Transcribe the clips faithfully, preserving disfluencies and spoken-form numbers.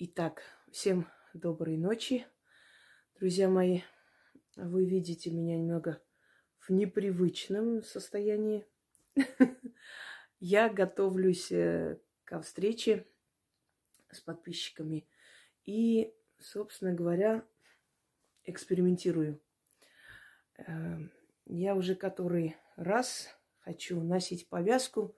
Итак, всем доброй ночи, друзья мои. Вы видите меня немного в непривычном состоянии. Я готовлюсь ко встрече с подписчиками и, собственно говоря, экспериментирую. Я уже который раз хочу носить повязку,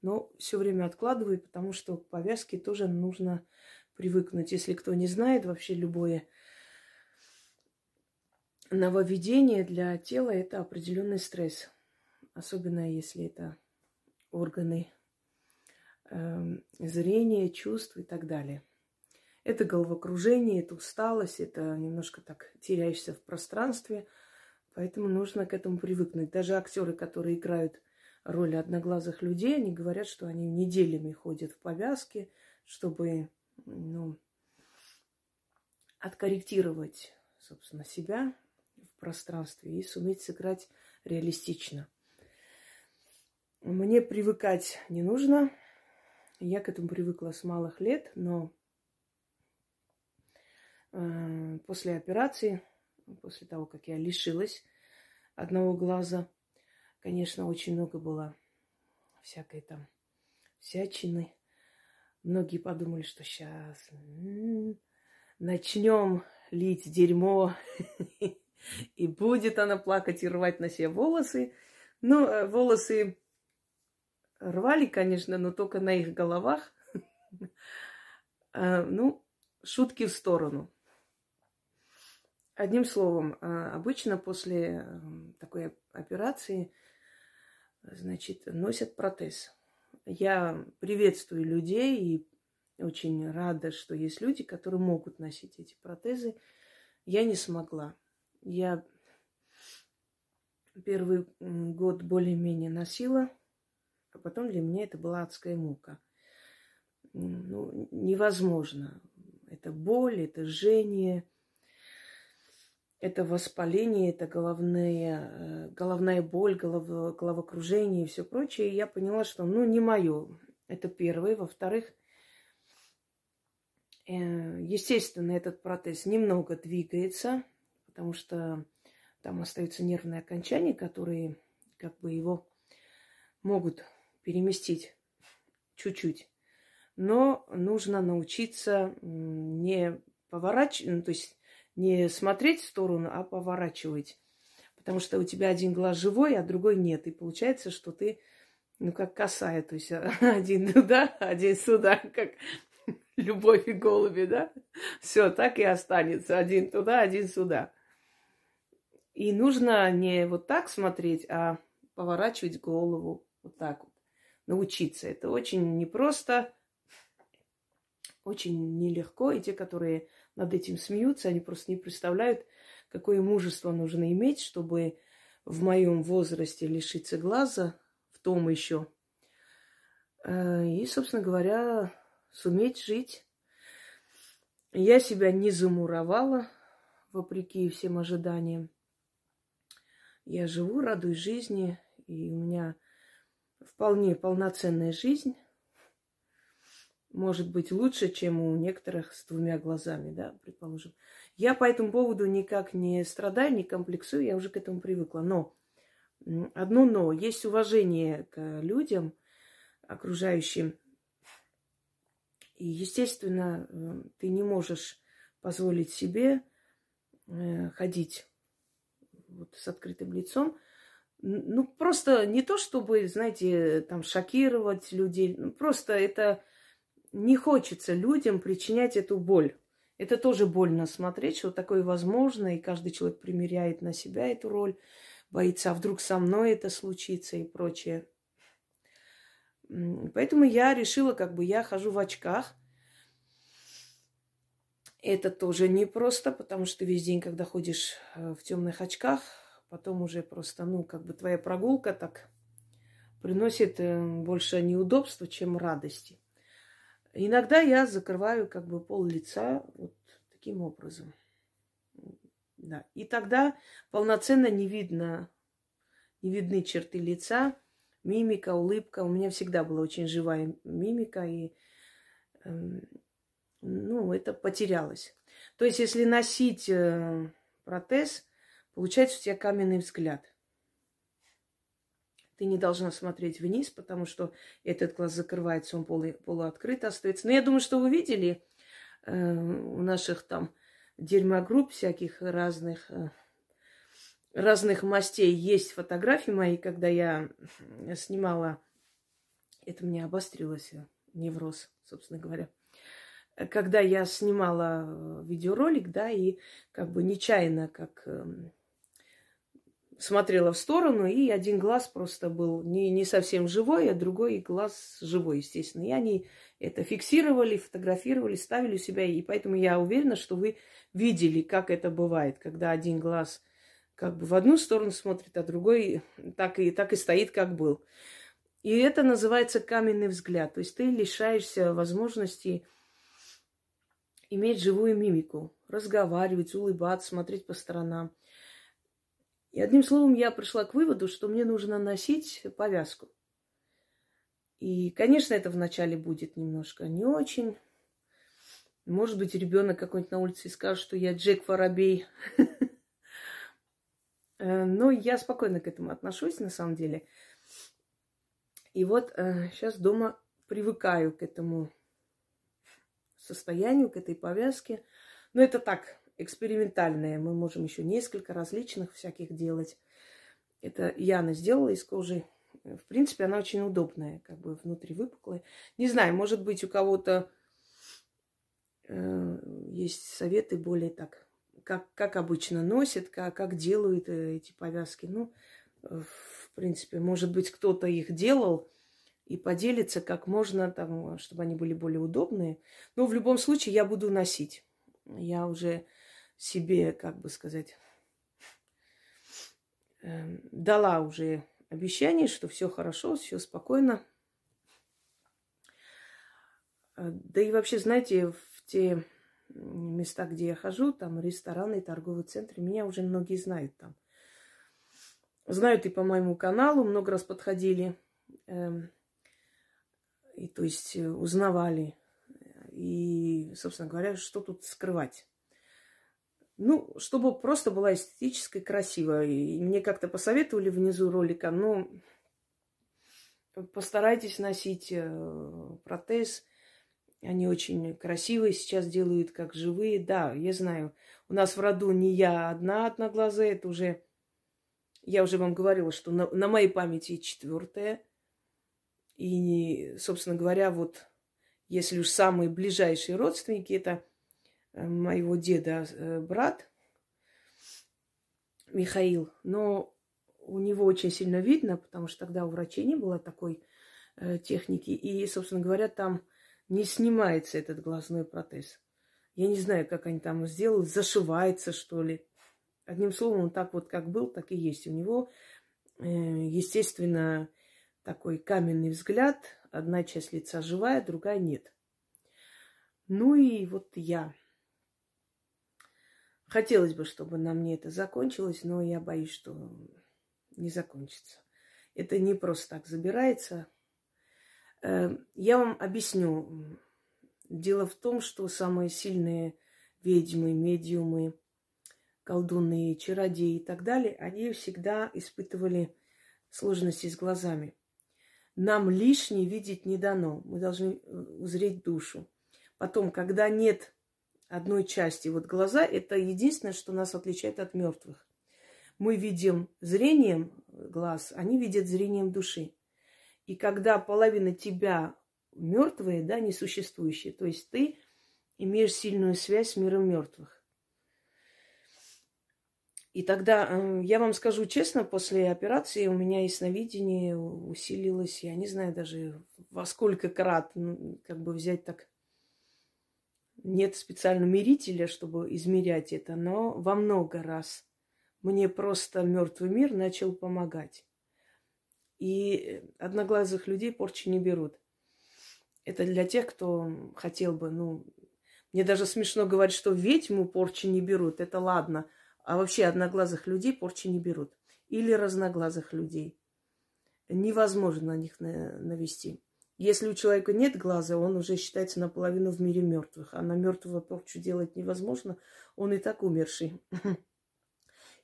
но все время откладываю, потому что к повязке тоже нужно привыкнуть. Если кто не знает, вообще любое нововведение для тела – это определенный стресс. Особенно если это органы э, зрения, чувств и так далее. Это головокружение, это усталость, это немножко так теряешься в пространстве. Поэтому нужно к этому привыкнуть. Даже актеры, которые играют роли одноглазых людей, они говорят, что они неделями ходят в повязке, чтобы, ну, откорректировать, собственно, себя в пространстве и суметь сыграть реалистично. Мне привыкать не нужно. Я к этому привыкла с малых лет, но э, после операции, после того, как я лишилась одного глаза, конечно, очень много было всякой там всячины. Многие подумали, что сейчас м-м, начнем лить дерьмо, и будет она плакать и рвать на себе волосы. Ну, волосы рвали, конечно, но только на их головах. Ну, шутки в сторону. Одним словом, обычно после такой операции, значит, носят протез. Я приветствую людей и очень рада, что есть люди, которые могут носить эти протезы. Я не смогла. Я первый год более-менее носила, а потом для меня это была адская мука. Ну, невозможно. Это боль, это жжение, это воспаление, это головная, головная боль, голов, головокружение и все прочее. И я поняла, что, ну, не мое. Это первое. Во-вторых, естественно, этот протез немного двигается, потому что там остаются нервные окончания, которые как бы его могут переместить чуть-чуть. Но нужно научиться не поворачивать, ну, то есть не смотреть в сторону, а поворачивать. Потому что у тебя один глаз живой, а другой нет. И получается, что ты, ну, как косая. То есть один туда, один сюда, как любовь и голуби, да? Все, так и останется. Один туда, один сюда. И нужно не вот так смотреть, а поворачивать голову вот так вот. Научиться. Это очень непросто, очень нелегко. И те, которые над этим смеются, они просто не представляют, какое мужество нужно иметь, чтобы в моем возрасте лишиться глаза, в том еще. И, собственно говоря, суметь жить. Я себя не замуровала, вопреки всем ожиданиям. Я живу, радуюсь жизни, и у меня вполне полноценная жизнь. Может быть, лучше, чем у некоторых с двумя глазами, да, предположим. Я по этому поводу никак не страдаю, не комплексую, я уже к этому привыкла. Но, одно но, есть уважение к людям, окружающим. И, естественно, ты не можешь позволить себе ходить вот с открытым лицом. Ну, просто не то, чтобы, знаете, там шокировать людей, просто это... Не хочется людям причинять эту боль. Это тоже больно смотреть, что такое возможно, и каждый человек примеряет на себя эту роль, боится, а вдруг со мной это случится и прочее. Поэтому я решила, как бы, я хожу в очках. Это тоже непросто, потому что весь день, когда ходишь в темных очках, потом уже просто, ну, как бы твоя прогулка так приносит больше неудобства, чем радости. Иногда я закрываю как бы пол лица вот таким образом. Да. И тогда полноценно не видно, не видны черты лица, мимика, улыбка. У меня всегда была очень живая мимика. И э, ну, это потерялось. То есть, если носить протез, получается у тебя каменный взгляд. Ты не должна смотреть вниз, потому что этот глаз закрывается, он полу, полуоткрыт остается. Но я думаю, что вы видели э, у наших там дерьмогрупп всяких разных, э, разных мастей. Есть фотографии мои, когда я снимала... Это у меня обострилось, невроз, собственно говоря. Когда я снимала видеоролик, да, и как бы нечаянно как... Э, смотрела в сторону, и один глаз просто был не, не совсем живой, а другой глаз живой, естественно. И они это фиксировали, фотографировали, ставили у себя. И поэтому я уверена, что вы видели, как это бывает, когда один глаз как бы в одну сторону смотрит, а другой так и, так и стоит, как был. И это называется каменный взгляд. То есть ты лишаешься возможности иметь живую мимику, разговаривать, улыбаться, смотреть по сторонам. И одним словом, я пришла к выводу, что мне нужно носить повязку. И, конечно, это вначале будет немножко не очень. Может быть, ребенок какой-нибудь на улице скажет, что я Джек Воробей. Но я спокойно к этому отношусь, на самом деле. И вот сейчас дома привыкаю к этому состоянию, к этой повязке. Но это так... экспериментальная. Мы можем еще несколько различных всяких делать. Это Яна сделала из кожи. В принципе, она очень удобная, как бы внутри выпуклая. Не знаю, может быть, у кого-то э, есть советы более так, как, как обычно носят, как, как делают эти повязки. Ну, в принципе, может быть, кто-то их делал и поделится, как можно, там, чтобы они были более удобные. Но в любом случае я буду носить. Я уже себе, как бы сказать, э, дала уже обещание, что все хорошо, все спокойно. Да и вообще, знаете, в те места, где я хожу, там рестораны, торговые центры, меня уже многие знают там. Знают и по моему каналу, много раз подходили, э, и то есть узнавали. И, собственно говоря, что тут скрывать? Ну, чтобы просто была эстетически красиво. И мне как-то посоветовали внизу ролика, но постарайтесь носить протез. Они очень красивые, сейчас делают как живые. Да, я знаю, у нас в роду не я одна одноглазая. Это уже, я уже вам говорила, что на, на моей памяти четвертая. И, собственно говоря, вот... Если уж самые ближайшие родственники, это моего деда брат Михаил. Но у него очень сильно видно, потому что тогда у врачей не было такой техники. И, собственно говоря, там не снимается этот глазной протез. Я не знаю, как они там сделали, зашивается, что ли. Одним словом, он так вот как был, так и есть. У него, естественно, такой каменный взгляд. Одна часть лица живая, другая нет. Ну и вот я. Хотелось бы, чтобы на мне это закончилось, но я боюсь, что не закончится. Это не просто так забирается. Я вам объясню. Дело в том, что самые сильные ведьмы, медиумы, колдуны, чародеи и так далее, они всегда испытывали сложности с глазами. Нам лишнее видеть не дано. Мы должны узреть душу. Потом, когда нет одной части, вот глаза, это единственное, что нас отличает от мертвых. Мы видим зрением глаз, они видят зрением души. И когда половина тебя мертвая, да, несуществующая, то есть ты имеешь сильную связь с миром мертвых. И тогда, я вам скажу честно, после операции у меня ясновидение усилилось. Я не знаю даже во сколько крат, ну, как бы взять так. Нет специально мерителя, чтобы измерять это, но во много раз мне просто мертвый мир начал помогать. И одноглазых людей порчи не берут. Это для тех, кто хотел бы, ну... Мне даже смешно говорить, что ведьму порчи не берут, это ладно. А вообще одноглазых людей порчи не берут. Или разноглазых людей. Невозможно на них навести. Если у человека нет глаза, он уже считается наполовину в мире мертвых. А на мертвого порчу делать невозможно, он и так умерший.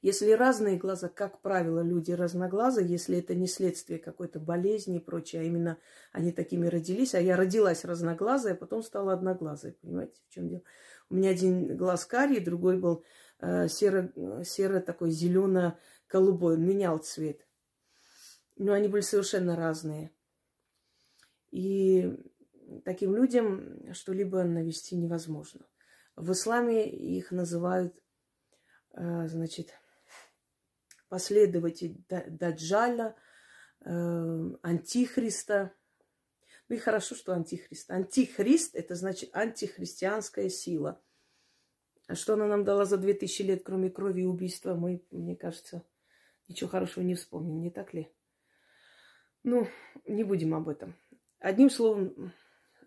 Если разные глаза, как правило, люди разноглазы, если это не следствие какой-то болезни и прочее, а именно они такими родились, а я родилась разноглазая, потом стала одноглазой, понимаете, в чем дело? У меня один глаз карий, другой был э, серо, серо такой зелено-голубой, он менял цвет. Но они были совершенно разные. И таким людям что-либо навести невозможно. В исламе их называют, э, значит... последователь даджала, э, антихриста. Ну и хорошо, что антихрист. Антихрист – это значит антихристианская сила. А что она нам дала за две тысячи лет, кроме крови и убийства, мы, мне кажется, ничего хорошего не вспомним, не так ли? Ну, не будем об этом. Одним словом,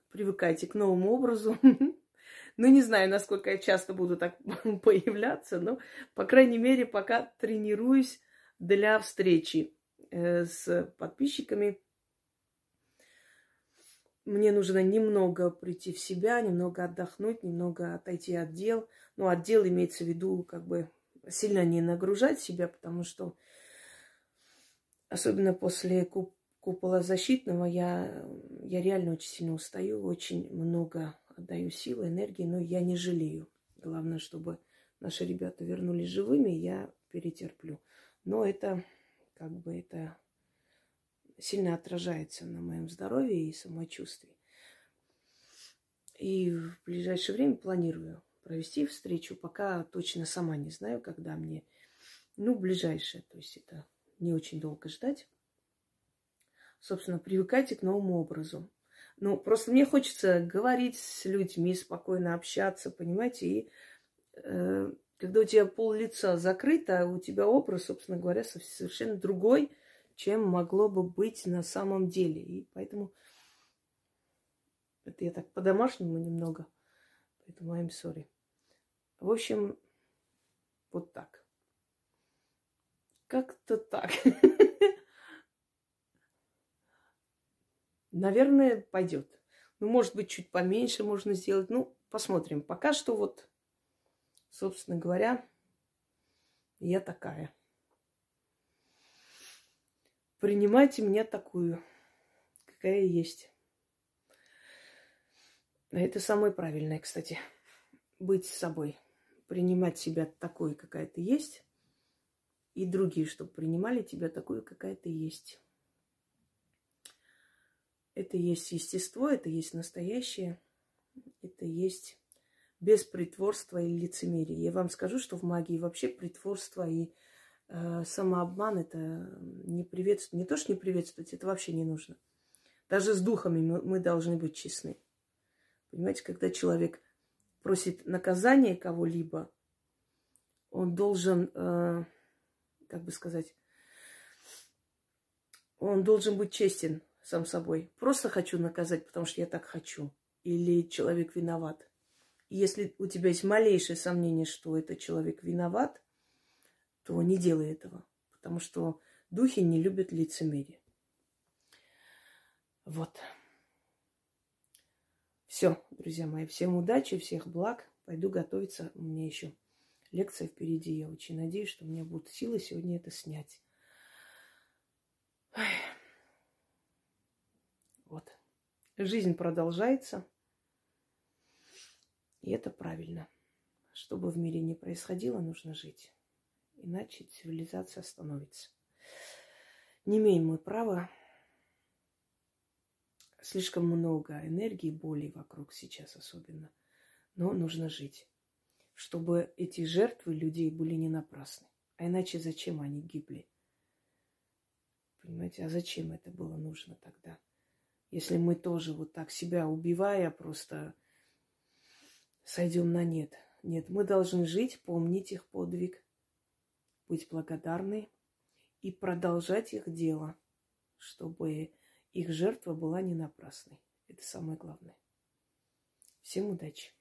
привыкайте к новому образу. Ну, не знаю, насколько я часто буду так появляться, но, по крайней мере, пока тренируюсь для встречи с подписчиками. Мне нужно немного прийти в себя, немного отдохнуть, немного отойти от дел. Ну, от дел имеется в виду, как бы сильно не нагружать себя, потому что, особенно после купола защитного, я, я реально очень сильно устаю, очень много отдаю силы, энергии, но я не жалею. Главное, чтобы наши ребята вернулись живыми, я перетерплю. Но это, как бы, это сильно отражается на моем здоровье и самочувствии. И в ближайшее время планирую провести встречу, пока точно сама не знаю, когда мне. Ну, ближайшее, то есть это не очень долго ждать. Собственно, привыкайте к новому образу. Ну, просто мне хочется говорить с людьми, спокойно общаться, понимаете. И э, когда у тебя пол лица закрыто, у тебя образ, собственно говоря, совершенно другой, чем могло бы быть на самом деле. И поэтому это я так по-домашнему немного, поэтому I'm sorry. В общем, вот так. Как-то так. Наверное, пойдет. Ну, может быть, чуть поменьше можно сделать. Ну, посмотрим. Пока что вот, собственно говоря, я такая. Принимайте меня такую, какая есть. Это самое правильное, кстати. Быть с собой. Принимать себя такой, какая ты есть. И другие, чтобы принимали тебя такую, какая ты есть. Это есть естество, это есть настоящее, это есть без притворства и лицемерия. Я вам скажу, что в магии вообще притворство и э, самообман это не приветствует, не то что не приветствовать, это вообще не нужно. Даже с духами мы, мы должны быть честны. Понимаете, когда человек просит наказания кого-либо, он должен, э, как бы сказать, он должен быть честен сам собой. Просто хочу наказать, потому что я так хочу. Или человек виноват. И если у тебя есть малейшее сомнение, что этот человек виноват, то не делай этого. Потому что духи не любят лицемерие. Вот. Все, друзья мои. Всем удачи, всех благ. Пойду готовиться. У меня еще лекция впереди. Я очень надеюсь, что у меня будут силы сегодня это снять. Ой. Вот. Жизнь продолжается, и это правильно. Что бы в мире ни происходило, нужно жить. Иначе цивилизация остановится. Не имеем мы права. Слишком много энергии и боли вокруг сейчас особенно. Но нужно жить, чтобы эти жертвы людей были не напрасны. А иначе зачем они гибли? Понимаете, а зачем это было нужно тогда? Если мы тоже вот так себя убивая, просто сойдем на нет. Нет, мы должны жить, помнить их подвиг, быть благодарны и продолжать их дело, чтобы их жертва была не напрасной. Это самое главное. Всем удачи!